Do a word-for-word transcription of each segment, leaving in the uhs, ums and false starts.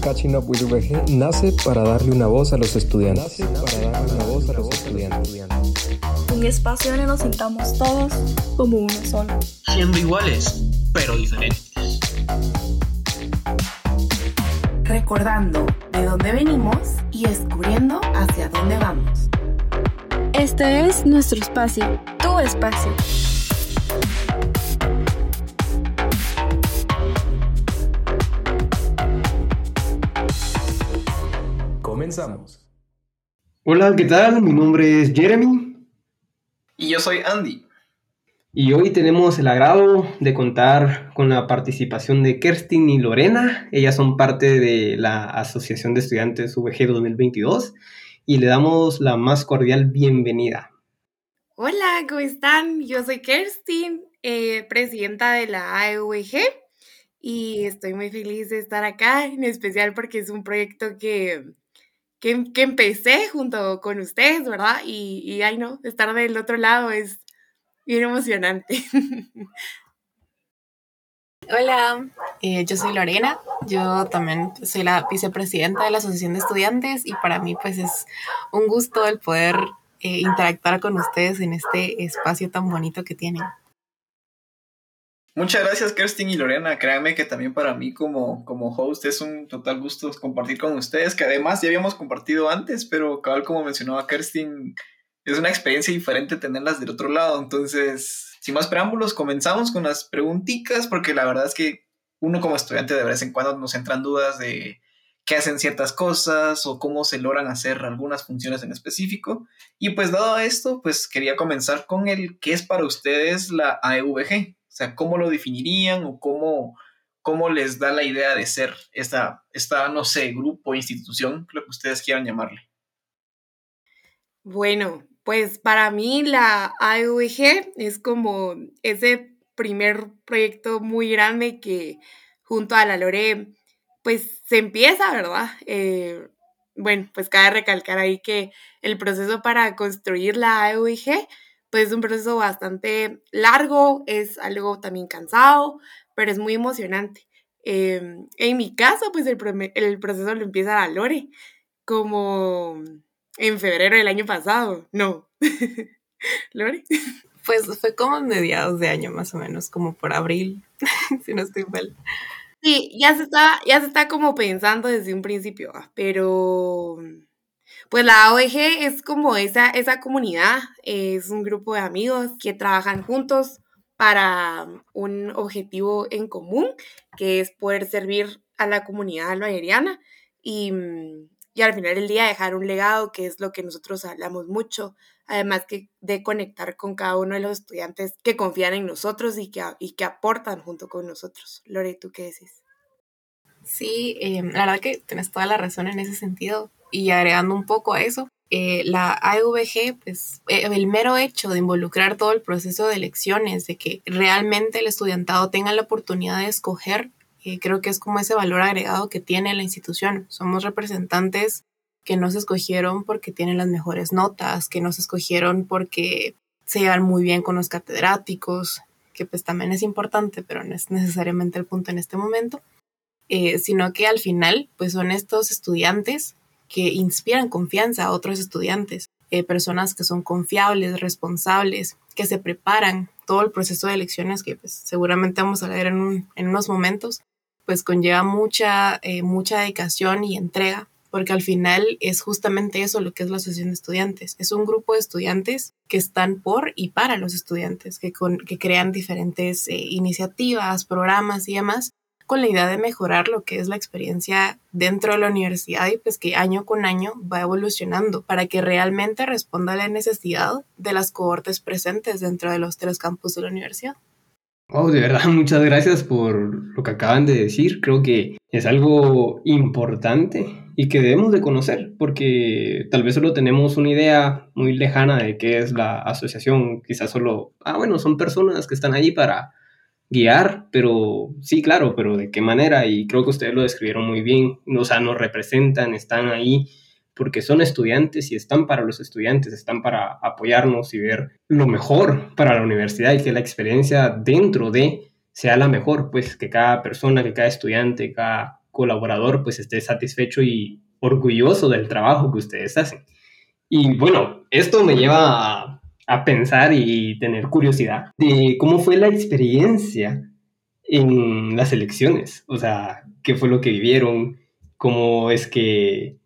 Catching Up with U V G nace para darle una voz a los estudiantes. Para darle una voz a los estudiantes. Un espacio donde nos sentamos todos como uno solo. Siempre iguales, pero diferentes. Recordando de dónde venimos y descubriendo hacia dónde vamos. Este es nuestro espacio, tu espacio. Comenzamos. Hola, ¿qué tal? Mi nombre es Jeremy. Y yo soy Andy. Y hoy tenemos el agrado de contar con la participación de Kerstin y Lorena. Ellas son parte de la Asociación de Estudiantes U V G dos mil veintidós y le damos la más cordial bienvenida. Hola, ¿cómo están? Yo soy Kerstin, eh, presidenta de la A E V G, y estoy muy feliz de estar acá, en especial porque es un proyecto que... Que, que empecé junto con ustedes, ¿verdad? Y, y ay no, estar del otro lado es bien emocionante. Hola, eh, yo soy Lorena, yo también soy la vicepresidenta de la Asociación de Estudiantes y para mí pues es un gusto el poder eh, interactuar con ustedes en este espacio tan bonito que tienen. Muchas gracias, Kerstin y Lorena. Créanme que también para mí como, como host es un total gusto compartir con ustedes, que además ya habíamos compartido antes, pero cabal como mencionaba Kerstin, es una experiencia diferente tenerlas del otro lado. Entonces, sin más preámbulos, comenzamos con las preguntitas, porque la verdad es que uno como estudiante de vez en cuando nos entran dudas de qué hacen ciertas cosas o cómo se logran hacer algunas funciones en específico. Y pues dado esto, pues quería comenzar con el qué es para ustedes la A E V G. O sea, ¿cómo lo definirían o cómo, cómo les da la idea de ser esta, esta, no sé, grupo, institución, lo que ustedes quieran llamarle? Bueno, pues para mí la A E V G es como ese primer proyecto muy grande que junto a la Lore, pues se empieza, ¿verdad? Eh, bueno, pues cabe recalcar ahí que el proceso para construir la A E V G pues es un proceso bastante largo, es algo también cansado, pero es muy emocionante. Eh, en mi caso, pues el, el proceso lo empieza la Lore, como en febrero del año pasado. No, ¿Lore? Pues fue como en mediados de año más o menos, como por abril, si no estoy mal. Sí, ya se está, ya se está como pensando desde un principio, pero... Pues la A O E G es como esa, esa comunidad, es un grupo de amigos que trabajan juntos para un objetivo en común, que es poder servir a la comunidad albayeriana y, y al final del día dejar un legado, que es lo que nosotros hablamos mucho, además que de conectar con cada uno de los estudiantes que confían en nosotros y que, y que aportan junto con nosotros. Lore, ¿tú qué decís? Sí, eh, la verdad que tienes toda la razón en ese sentido. Y agregando un poco a eso, eh, la A E V G, pues eh, el mero hecho de involucrar todo el proceso de elecciones, de que realmente el estudiantado tenga la oportunidad de escoger, eh, creo que es como ese valor agregado que tiene la institución. Somos representantes que no se escogieron porque tienen las mejores notas, que no se escogieron porque se llevan muy bien con los catedráticos, que pues también es importante, pero no es necesariamente el punto en este momento, eh, sino que al final pues son estos estudiantes que inspiran confianza a otros estudiantes, eh, personas que son confiables, responsables, que se preparan. Todo el proceso de elecciones que pues, seguramente vamos a ver en, un, en unos momentos, pues conlleva mucha, eh, mucha dedicación y entrega, porque al final es justamente eso lo que es la Asociación de Estudiantes. Es un grupo de estudiantes que están por y para los estudiantes, que, con, que crean diferentes eh, iniciativas, programas y demás, con la idea de mejorar lo que es la experiencia dentro de la universidad y pues que año con año va evolucionando para que realmente responda a la necesidad de las cohortes presentes dentro de los tres campus de la universidad. Wow, de verdad, muchas gracias por lo que acaban de decir. Creo que es algo importante y que debemos de conocer porque tal vez solo tenemos una idea muy lejana de qué es la asociación. Quizás solo, ah, bueno, son personas que están ahí para... guiar, pero sí, claro, pero ¿de qué manera? Y creo que ustedes lo describieron muy bien, o sea, nos representan, están ahí porque son estudiantes y están para los estudiantes, están para apoyarnos y ver lo mejor para la universidad y que la experiencia dentro de sea la mejor, pues que cada persona, que cada estudiante, cada colaborador pues esté satisfecho y orgulloso del trabajo que ustedes hacen. Y bueno, esto me lleva a, a pensar y tener curiosidad de cómo fue la experiencia en las elecciones. O sea, qué fue lo que vivieron, cómo es que,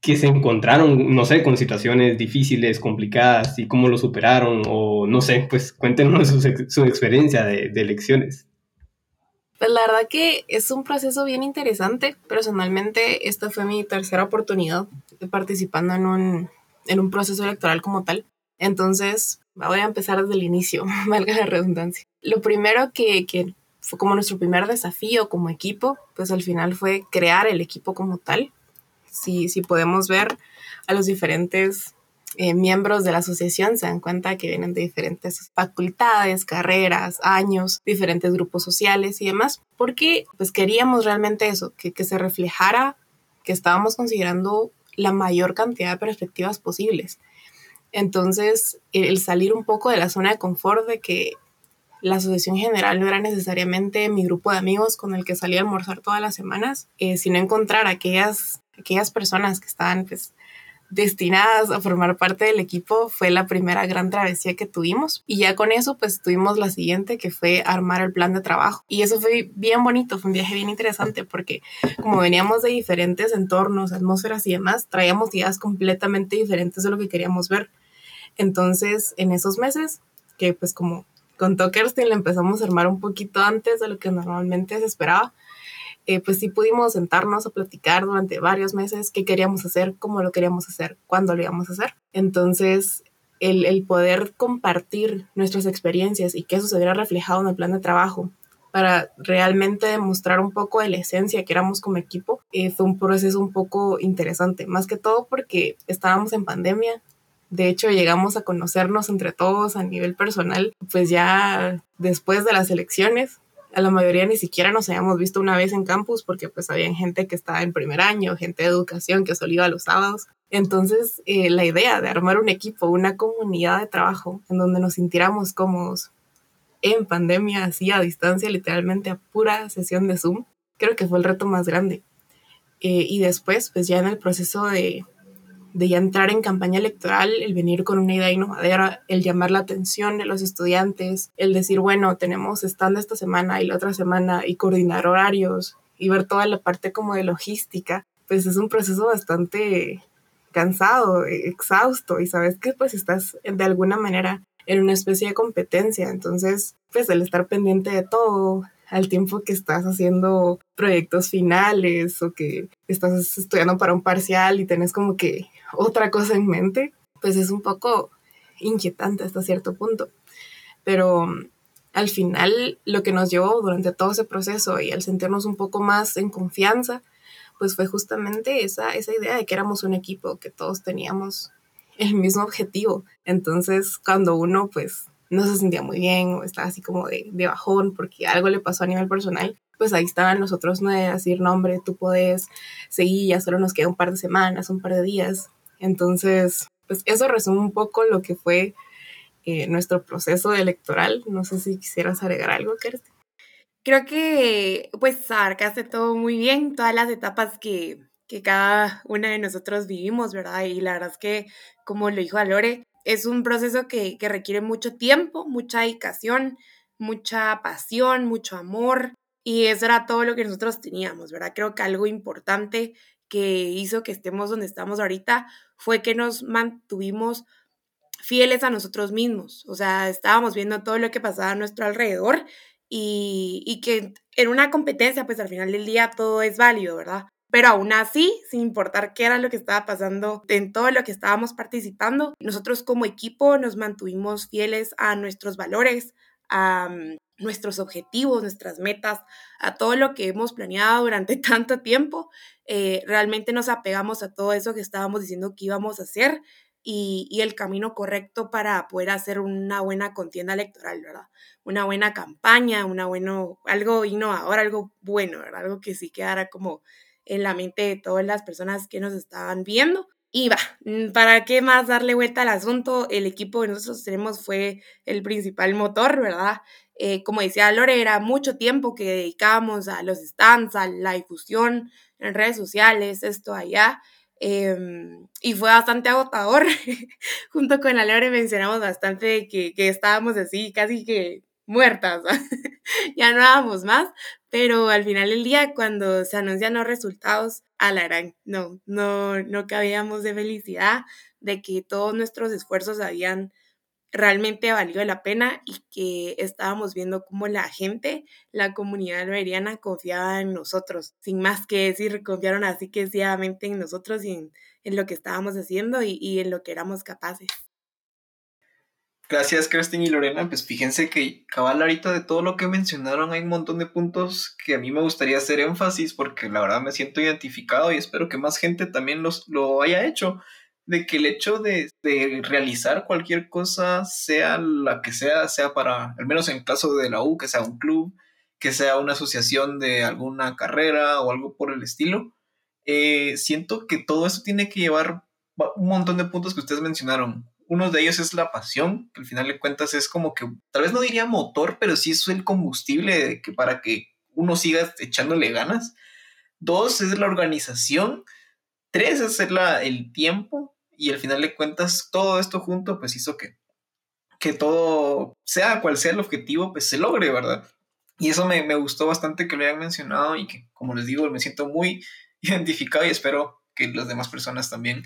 que se encontraron, no sé, con situaciones difíciles, complicadas, y cómo lo superaron, o no sé, pues cuéntenos su, su experiencia de, de elecciones. Pues la verdad que es un proceso bien interesante. Personalmente, esta fue mi tercera oportunidad participando en un, en un proceso electoral como tal. Entonces, voy a empezar desde el inicio, valga la redundancia. Lo primero que, que fue como nuestro primer desafío como equipo, pues al final fue crear el equipo como tal. Si, si podemos ver a los diferentes eh, miembros de la asociación, se dan cuenta que vienen de diferentes facultades, carreras, años, diferentes grupos sociales y demás, porque pues queríamos realmente eso, que, que se reflejara que estábamos considerando la mayor cantidad de perspectivas posibles. Entonces, el salir un poco de la zona de confort de que la asociación general no era necesariamente mi grupo de amigos con el que salía a almorzar todas las semanas, eh, sino encontrar aquellas, aquellas personas que estaban pues, destinadas a formar parte del equipo fue la primera gran travesía que tuvimos. Y ya con eso pues tuvimos la siguiente, que fue armar el plan de trabajo. Y eso fue bien bonito, fue un viaje bien interesante porque como veníamos de diferentes entornos, atmósferas y demás, traíamos ideas completamente diferentes de lo que queríamos ver. Entonces, en esos meses, que pues como contó Kerstin, la empezamos a armar un poquito antes de lo que normalmente se esperaba, eh, pues sí pudimos sentarnos a platicar durante varios meses qué queríamos hacer, cómo lo queríamos hacer, cuándo lo íbamos a hacer. Entonces, el, el poder compartir nuestras experiencias y que eso se viera reflejado en el plan de trabajo para realmente demostrar un poco de la esencia que éramos como equipo, eh, fue un proceso un poco interesante, más que todo porque estábamos en pandemia. De hecho, llegamos a conocernos entre todos a nivel personal, pues ya después de las elecciones. A la mayoría ni siquiera nos habíamos visto una vez en campus porque pues había gente que estaba en primer año, gente de educación que solo iba los sábados. Entonces, eh, la idea de armar un equipo, una comunidad de trabajo en donde nos sintiéramos cómodos en pandemia, así a distancia, literalmente a pura sesión de Zoom, creo que fue el reto más grande. Eh, y después, pues ya en el proceso de... de ya entrar en campaña electoral, el venir con una idea innovadora, el llamar la atención de los estudiantes, el decir, bueno, tenemos stand esta semana y la otra semana, y coordinar horarios, y ver toda la parte como de logística, pues es un proceso bastante cansado, exhausto, y sabes que pues estás de alguna manera en una especie de competencia, entonces pues el estar pendiente de todo, al tiempo que estás haciendo proyectos finales o que estás estudiando para un parcial y tenés como que otra cosa en mente, pues es un poco inquietante hasta cierto punto. Pero al final lo que nos llevó durante todo ese proceso y al sentirnos un poco más en confianza, pues fue justamente esa, esa idea de que éramos un equipo, que todos teníamos el mismo objetivo. Entonces cuando uno pues... no se sentía muy bien o estaba así como de, de bajón porque algo le pasó a nivel personal, pues ahí estaban los otros nueve a decir, no hombre, tú podés seguir, ya solo nos queda un par de semanas, un par de días. Entonces, pues eso resume un poco lo que fue eh, nuestro proceso electoral. No sé si quisieras agregar algo, Kerstin. Creo que pues abarcaste todo muy bien, todas las etapas que, que cada una de nosotros vivimos, ¿verdad? Y la verdad es que, como lo dijo Lore, es un proceso que, que requiere mucho tiempo, mucha dedicación, mucha pasión, mucho amor, y eso era todo lo que nosotros teníamos, ¿verdad? Creo que algo importante que hizo que estemos donde estamos ahorita fue que nos mantuvimos fieles a nosotros mismos, o sea, estábamos viendo todo lo que pasaba a nuestro alrededor y, y que en una competencia, pues al final del día todo es válido, ¿verdad? Pero aún así, sin importar qué era lo que estaba pasando en todo lo que estábamos participando, nosotros como equipo nos mantuvimos fieles a nuestros valores, a nuestros objetivos, nuestras metas, a todo lo que hemos planeado durante tanto tiempo. Eh, realmente nos apegamos a todo eso que estábamos diciendo que íbamos a hacer y, y el camino correcto para poder hacer una buena contienda electoral, ¿verdad? Una buena campaña, una bueno, algo innovador, algo bueno, ¿verdad? Algo que sí quedara como... en la mente de todas las personas que nos estaban viendo. Y va, ¿para qué más darle vuelta al asunto? El equipo que nosotros tenemos fue el principal motor, ¿verdad? Eh, como decía Lore, era mucho tiempo que dedicábamos a los stands, a la difusión en redes sociales, esto allá, eh, y fue bastante agotador. Junto con la Lore mencionamos bastante que, que estábamos así casi que muertas, ya no dábamos más, pero al final del día cuando se anuncian los resultados, a la gran, no, no, no cabíamos de felicidad de que todos nuestros esfuerzos habían realmente valido la pena y que estábamos viendo cómo la gente, la comunidad alberiana confiaba en nosotros, sin más que decir, confiaron así que ciegamente en nosotros y en, en lo que estábamos haciendo y, y en lo que éramos capaces. Gracias, Kristin y Lorena. Pues fíjense que cabal ahorita de todo lo que mencionaron hay un montón de puntos que a mí me gustaría hacer énfasis porque la verdad me siento identificado y espero que más gente también los, lo haya hecho. De que el hecho de, de realizar cualquier cosa, sea la que sea, sea para, al menos en el caso de la U, que sea un club, que sea una asociación de alguna carrera o algo por el estilo, eh, siento que todo eso tiene que llevar un montón de puntos que ustedes mencionaron. Uno de ellos es la pasión, que al final de cuentas es como que, tal vez no diría motor, pero sí es el combustible de que para que uno siga echándole ganas. Dos, es la organización. Tres, es la, el tiempo. Y al final de cuentas, todo esto junto, pues hizo que, que todo, sea cual sea el objetivo, pues se logre, ¿verdad? Y eso me, me gustó bastante que lo hayan mencionado y que, como les digo, me siento muy identificado y espero que las demás personas también.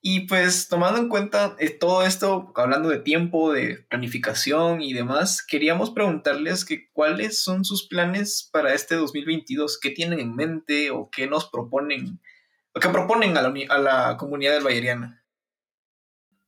Y pues tomando en cuenta eh, todo esto, hablando de tiempo, de planificación y demás, queríamos preguntarles que cuáles son sus planes para este dos mil veintidós, qué tienen en mente o qué nos proponen, o qué proponen a la, a la comunidad alberiana.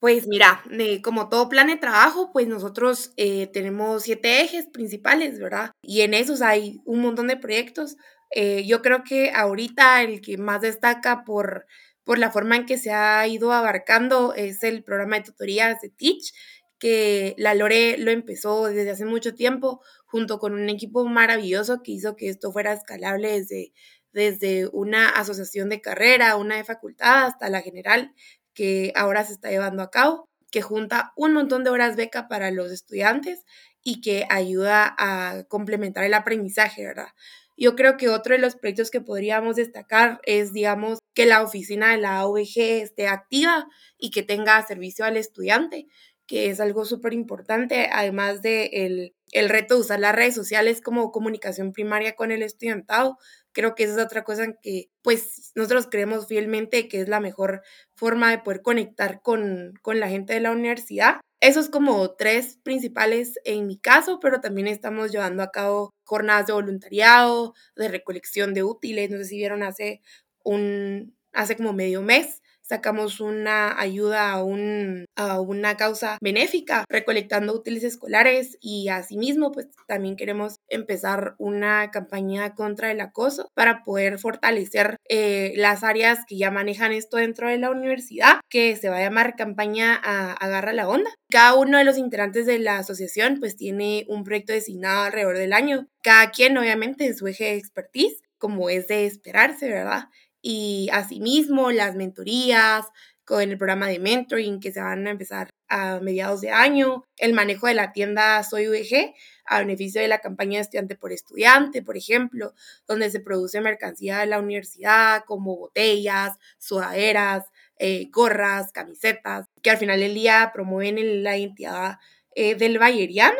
Pues mira, eh, como todo plan de trabajo, pues nosotros eh, tenemos siete ejes principales, ¿verdad? Y en esos hay un montón de proyectos. Eh, yo creo que ahorita el que más destaca por... por la forma en que se ha ido abarcando, es el programa de tutorías de Teach, que la Lore lo empezó desde hace mucho tiempo, junto con un equipo maravilloso que hizo que esto fuera escalable desde, desde una asociación de carrera, una de facultad, hasta la general, que ahora se está llevando a cabo, que junta un montón de horas beca para los estudiantes y que ayuda a complementar el aprendizaje, ¿verdad? Yo creo que otro de los proyectos que podríamos destacar es, digamos, que la oficina de la A V G esté activa y que tenga servicio al estudiante, que es algo súper importante, además de el, el reto de usar las redes sociales como comunicación primaria con el estudiantado. Creo que esa es otra cosa en que pues nosotros creemos fielmente que es la mejor forma de poder conectar con, con la gente de la universidad. Esos como tres principales en mi caso, pero también estamos llevando a cabo jornadas de voluntariado, de recolección de útiles. No sé si vieron hace, un, hace como medio mes, sacamos una ayuda a, un, a una causa benéfica, recolectando útiles escolares, y asimismo pues también queremos empezar una campaña contra el acoso para poder fortalecer eh, las áreas que ya manejan esto dentro de la universidad, que se va a llamar campaña a, Agarra la Onda. Cada uno de los integrantes de la asociación pues tiene un proyecto designado alrededor del año, cada quien obviamente en su eje de expertise, como es de esperarse, ¿verdad? Y asimismo las mentorías con el programa de mentoring que se van a empezar a mediados de año, el manejo de la tienda Soy U V G a beneficio de la campaña de estudiante por estudiante, por ejemplo, donde se produce mercancía de la universidad como botellas, sudaderas, eh, gorras, camisetas, que al final del día promueven la identidad eh, del bayeriana.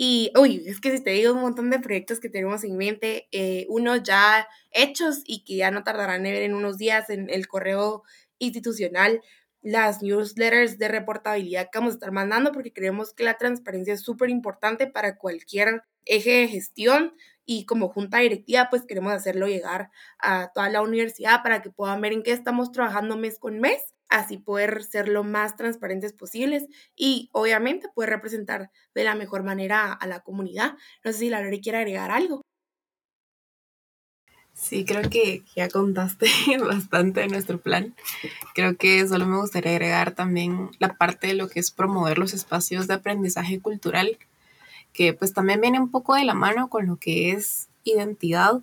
Y, uy, es que si te digo un montón de proyectos que tenemos en mente, eh, unos ya hechos y que ya no tardarán en ver en unos días en el correo institucional, las newsletters de reportabilidad que vamos a estar mandando, porque creemos que la transparencia es súper importante para cualquier eje de gestión y como junta directiva, pues queremos hacerlo llegar a toda la universidad para que puedan ver en qué estamos trabajando mes con mes, así poder ser lo más transparentes posibles y obviamente poder representar de la mejor manera a la comunidad. No sé si la Lore quiere agregar algo. Sí, creo que ya contaste bastante de nuestro plan. Creo que solo me gustaría agregar también la parte de lo que es promover los espacios de aprendizaje cultural, que pues también viene un poco de la mano con lo que es identidad,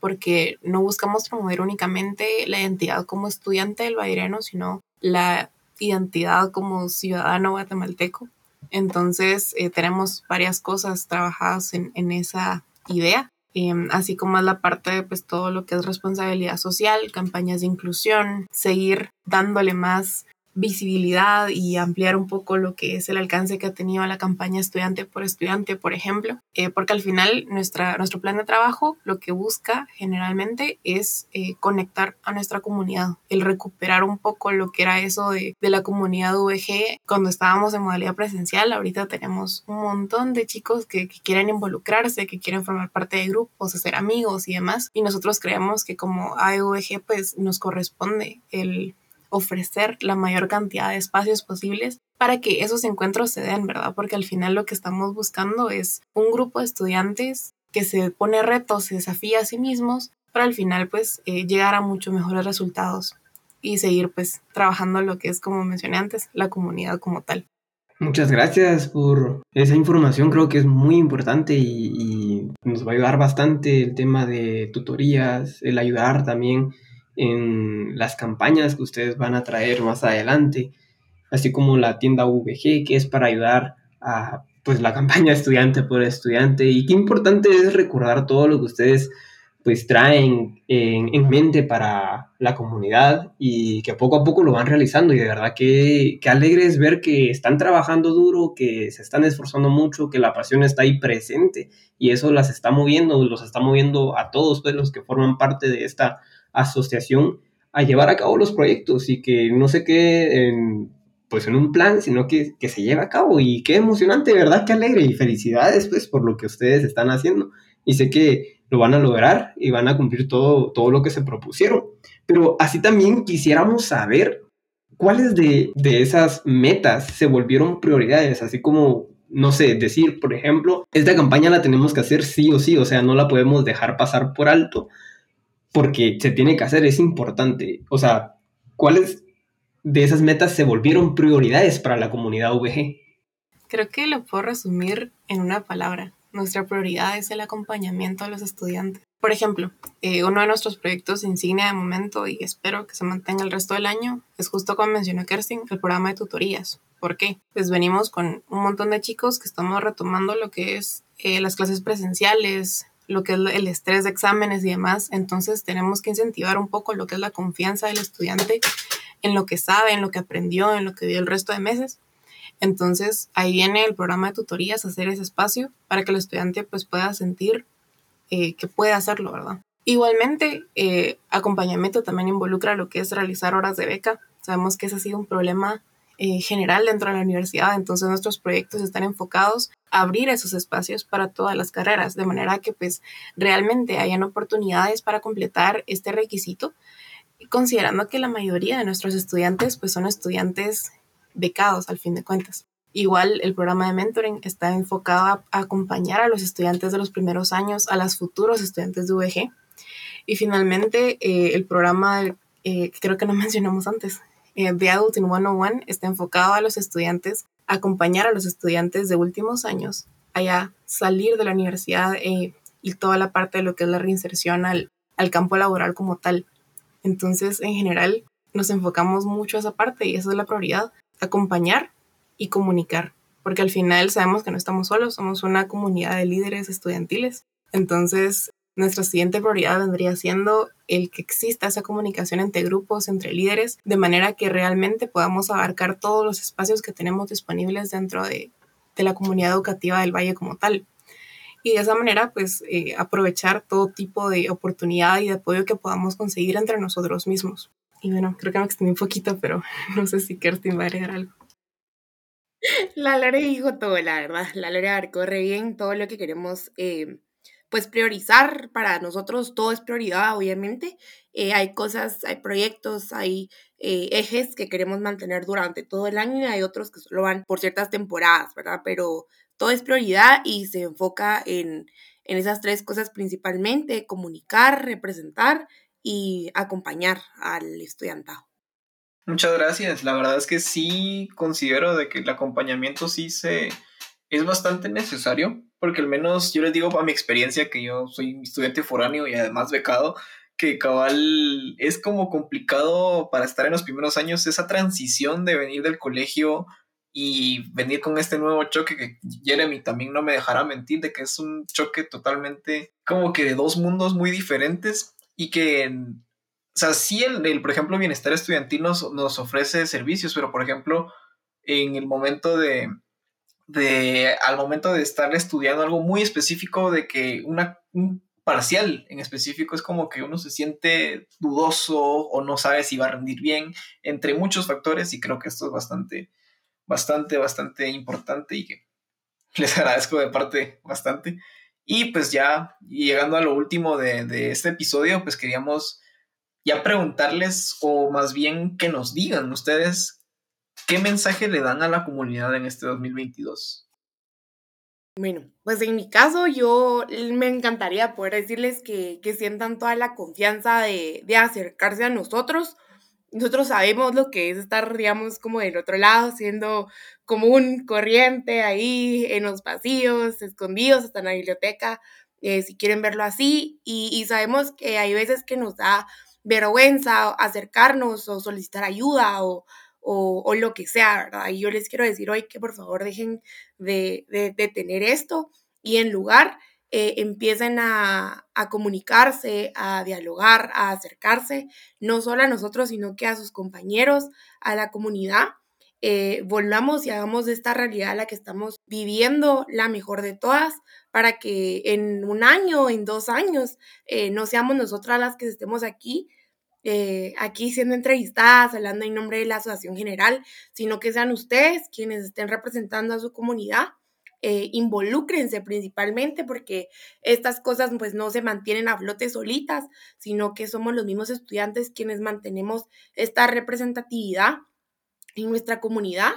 porque no buscamos promover únicamente la identidad como estudiante del bayeriano, sino la identidad como ciudadano guatemalteco. Entonces eh, tenemos varias cosas trabajadas en, en esa idea, eh, así como es la parte de pues, todo lo que es responsabilidad social, campañas de inclusión, seguir dándole más visibilidad y ampliar un poco lo que es el alcance que ha tenido la campaña estudiante por estudiante, por ejemplo, eh, porque al final nuestra, nuestro plan de trabajo lo que busca generalmente es eh, conectar a nuestra comunidad, el recuperar un poco lo que era eso de, de la comunidad U V G cuando estábamos en modalidad presencial. Ahorita tenemos un montón de chicos que, que quieren involucrarse, que quieren formar parte de grupos, hacer amigos y demás, y nosotros creemos que como A E V G pues nos corresponde el ofrecer la mayor cantidad de espacios posibles para que esos encuentros se den, ¿verdad? Porque al final lo que estamos buscando es un grupo de estudiantes que se pone retos, se desafía a sí mismos para al final pues eh, llegar a mucho mejores resultados y seguir pues trabajando lo que es, como mencioné antes, la comunidad como tal. Muchas gracias por esa información, creo que es muy importante y, y nos va a ayudar bastante el tema de tutorías, el ayudar también en las campañas que ustedes van a traer más adelante, así como la tienda U V G, que es para ayudar a pues la campaña estudiante por estudiante. Y qué importante es recordar todo lo que ustedes pues traen en, en mente para la comunidad y que poco a poco lo van realizando, y de verdad que, que alegre es ver que están trabajando duro, que se están esforzando mucho, que la pasión está ahí presente y eso las está moviendo, los está moviendo a todos pues, los que forman parte de esta asociación a llevar a cabo los proyectos y que no se quede en, pues, en un plan, sino que, que se lleve a cabo. Y qué emocionante, ¿verdad? Qué alegre y felicidades pues, por lo que ustedes están haciendo, y sé que lo van a lograr y van a cumplir todo, todo lo que se propusieron. Pero así también quisiéramos saber cuáles de, de esas metas se volvieron prioridades, así como, no sé, decir, por ejemplo, esta campaña la tenemos que hacer sí o sí, o sea, no la podemos dejar pasar por alto, porque se tiene que hacer, es importante. O sea, ¿cuáles de esas metas se volvieron prioridades para la comunidad U V G? Creo que lo puedo resumir en una palabra. Nuestra prioridad es el acompañamiento a los estudiantes. Por ejemplo, eh, uno de nuestros proyectos insignia de momento, y espero que se mantenga el resto del año, es justo como mencionó Kerstin, el programa de tutorías. ¿Por qué? Pues venimos con un montón de chicos que estamos retomando lo que es eh, las clases presenciales, lo que es el estrés de exámenes y demás. Entonces tenemos que incentivar un poco lo que es la confianza del estudiante en lo que sabe, en lo que aprendió, en lo que vio el resto de meses. Entonces ahí viene el programa de tutorías, hacer ese espacio para que el estudiante pues, pueda sentir eh, que puede hacerlo, ¿verdad? Igualmente, eh, acompañamiento también involucra lo que es realizar horas de beca. Sabemos que ese ha sido un problema Eh, general dentro de la universidad, entonces nuestros proyectos están enfocados a abrir esos espacios para todas las carreras, de manera que pues realmente hayan oportunidades para completar este requisito, considerando que la mayoría de nuestros estudiantes pues son estudiantes becados al fin de cuentas. Igual el programa de mentoring está enfocado a acompañar a los estudiantes de los primeros años, a los futuros estudiantes de U V G, y finalmente eh, el programa eh, que creo que no mencionamos antes, Eh, The Adulting ciento uno está enfocado a los estudiantes, acompañar a los estudiantes de últimos años allá salir de la universidad eh, y toda la parte de lo que es la reinserción al, al campo laboral como tal. Entonces, en general, nos enfocamos mucho a esa parte y esa es la prioridad, acompañar y comunicar, porque al final sabemos que no estamos solos, somos una comunidad de líderes estudiantiles. Entonces, nuestra siguiente prioridad vendría siendo el que exista esa comunicación entre grupos, entre líderes, de manera que realmente podamos abarcar todos los espacios que tenemos disponibles dentro de, de la comunidad educativa del Valle como tal. Y de esa manera, pues, eh, aprovechar todo tipo de oportunidad y de apoyo que podamos conseguir entre nosotros mismos. Y bueno, creo que me extendí un poquito, pero no sé si Kerstin va a agregar algo. La Lore dijo todo, la verdad. La Lore abarcó re bien todo lo que queremos eh, pues priorizar. Para nosotros todo es prioridad, obviamente. Eh, hay cosas, hay proyectos, hay eh, ejes que queremos mantener durante todo el año y hay otros que solo van por ciertas temporadas, ¿verdad? Pero todo es prioridad y se enfoca en, en esas tres cosas principalmente: comunicar, representar y acompañar al estudiantado. Muchas gracias. La verdad es que sí considero de que el acompañamiento sí se... es bastante necesario, porque al menos yo les digo a mi experiencia, que yo soy estudiante foráneo y además becado, que cabal es como complicado para estar en los primeros años esa transición de venir del colegio y venir con este nuevo choque que Jeremy también no me dejará mentir de que es un choque totalmente como que de dos mundos muy diferentes y que, o sea, sí el, el por ejemplo Bienestar Estudiantil nos, nos ofrece servicios, pero por ejemplo en el momento de, de al momento de estar estudiando algo muy específico de que una, un parcial en específico es como que uno se siente dudoso o no sabe si va a rendir bien entre muchos factores y creo que esto es bastante bastante, bastante importante y que les agradezco de parte bastante. Y pues ya llegando a lo último de, de este episodio, pues queríamos ya preguntarles o más bien que nos digan ustedes qué mensaje le dan a la comunidad en este dos mil veintidós. Bueno, pues en mi caso yo me encantaría poder decirles que, que sientan toda la confianza de, de acercarse a nosotros. Nosotros sabemos lo que es estar, digamos, como del otro lado, siendo común, corriente, ahí en los pasillos, escondidos, hasta en la biblioteca, eh, si quieren verlo así. Y, y sabemos que hay veces que nos da vergüenza acercarnos o solicitar ayuda o, o, o lo que sea, ¿verdad? Y yo les quiero decir hoy que por favor dejen de, de, de tener esto y en lugar Eh, empiecen a, a comunicarse, a dialogar, a acercarse, no solo a nosotros, sino que a sus compañeros, a la comunidad. Eh, volvamos y hagamos de esta realidad a la que estamos viviendo la mejor de todas, para que en un año, en dos años, eh, no seamos nosotras las que estemos aquí, eh, aquí siendo entrevistadas, hablando en nombre de la Asociación General, sino que sean ustedes quienes estén representando a su comunidad. Eh, involúcrense principalmente porque estas cosas pues no se mantienen a flote solitas, sino que somos los mismos estudiantes quienes mantenemos esta representatividad en nuestra comunidad.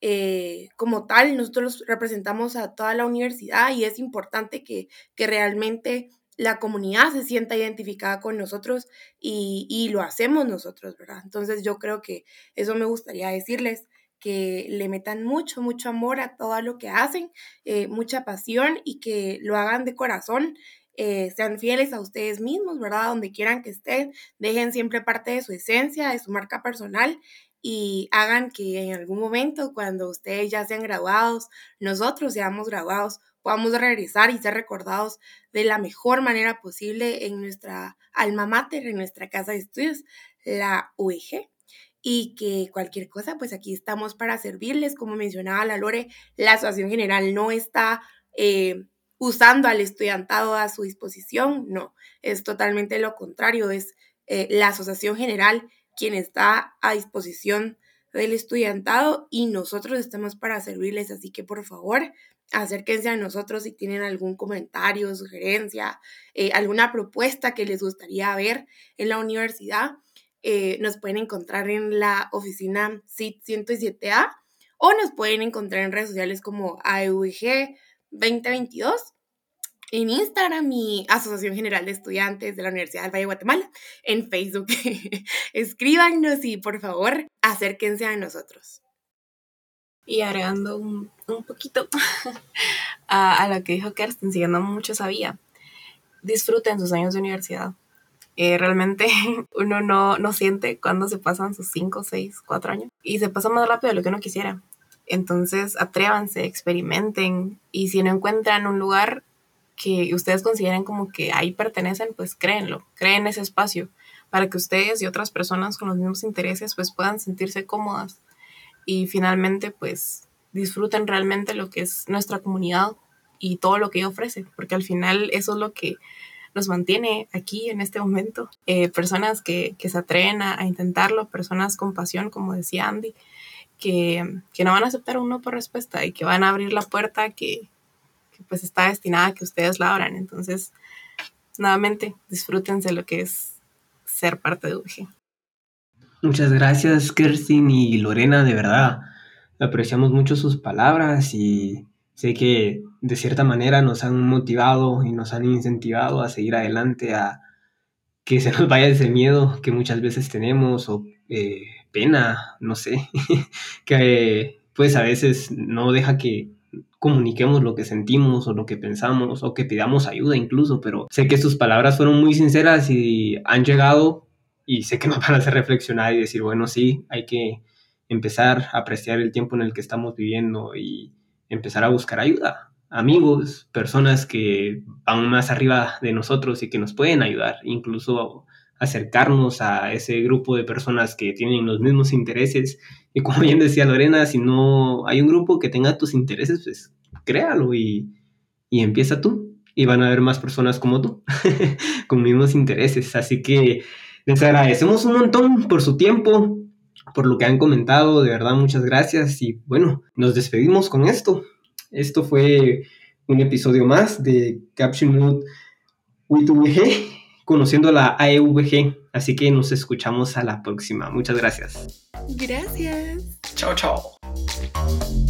Eh, como tal, nosotros representamos a toda la universidad y es importante que, que realmente la comunidad se sienta identificada con nosotros y, y lo hacemos nosotros, ¿verdad? Entonces yo creo que eso me gustaría decirles, que le metan mucho, mucho amor a todo lo que hacen, eh, mucha pasión y que lo hagan de corazón, eh, sean fieles a ustedes mismos, ¿verdad? Donde quieran que estén, dejen siempre parte de su esencia, de su marca personal y hagan que en algún momento, cuando ustedes ya sean graduados, nosotros seamos graduados, podamos regresar y ser recordados de la mejor manera posible en nuestra alma mater, en nuestra casa de estudios, la U E G. Y que cualquier cosa, pues aquí estamos para servirles. Como mencionaba la Lore, la Asociación General no está eh, usando al estudiantado a su disposición, no, es totalmente lo contrario, es eh, la Asociación General quien está a disposición del estudiantado y nosotros estamos para servirles, así que por favor, acérquense a nosotros si tienen algún comentario, sugerencia, eh, alguna propuesta que les gustaría ver en la universidad. Eh, nos pueden encontrar en la oficina C I T ciento siete A o nos pueden encontrar en redes sociales como A E V G veinte veintidós, en Instagram mi Asociación General de Estudiantes de la Universidad del Valle de Guatemala, en Facebook. Escríbanos y por favor acérquense a nosotros. Y agregando un, un poquito a, a lo que dijo Kersten, siguiendo mucho sabía, disfruten sus años de universidad. Eh, realmente uno no, no siente cuando se pasan sus cinco, seis, cuatro años y se pasa más rápido de lo que uno quisiera. Entonces atrévanse, experimenten y si no encuentran un lugar que ustedes consideren como que ahí pertenecen, pues créenlo, creen ese espacio para que ustedes y otras personas con los mismos intereses pues puedan sentirse cómodas y finalmente pues disfruten realmente lo que es nuestra comunidad y todo lo que ella ofrece, porque al final eso es lo que nos mantiene aquí en este momento, eh, personas que, que se atreven a, a intentarlo, personas con pasión, como decía Andy, que, que no van a aceptar un no por respuesta y que van a abrir la puerta que, que pues está destinada a que ustedes la abran. Entonces, nuevamente, disfrútense lo que es ser parte de U G. Muchas gracias, Kersten y Lorena, de verdad. Apreciamos mucho sus palabras y sé que de cierta manera nos han motivado y nos han incentivado a seguir adelante, a que se nos vaya ese miedo que muchas veces tenemos o eh, pena, no sé, que eh, pues a veces no deja que comuniquemos lo que sentimos o lo que pensamos o que pidamos ayuda incluso, pero sé que sus palabras fueron muy sinceras y han llegado y sé que nos van a hacer reflexionar y decir, bueno, sí, hay que empezar a apreciar el tiempo en el que estamos viviendo y empezar a buscar ayuda, amigos, personas que van más arriba de nosotros y que nos pueden ayudar, incluso acercarnos a ese grupo de personas que tienen los mismos intereses. Y como bien decía Lorena, si no hay un grupo que tenga tus intereses, pues créalo y, y empieza tú. Y van a haber más personas como tú, con mismos intereses. Así que les agradecemos un montón por su tiempo, por lo que han comentado. De verdad, muchas gracias. Y bueno, nos despedimos con esto. Esto fue un episodio más de Caption Mood W G, conociendo la A E V G. Así que nos escuchamos a la próxima. Muchas gracias. Gracias. Chao, chao.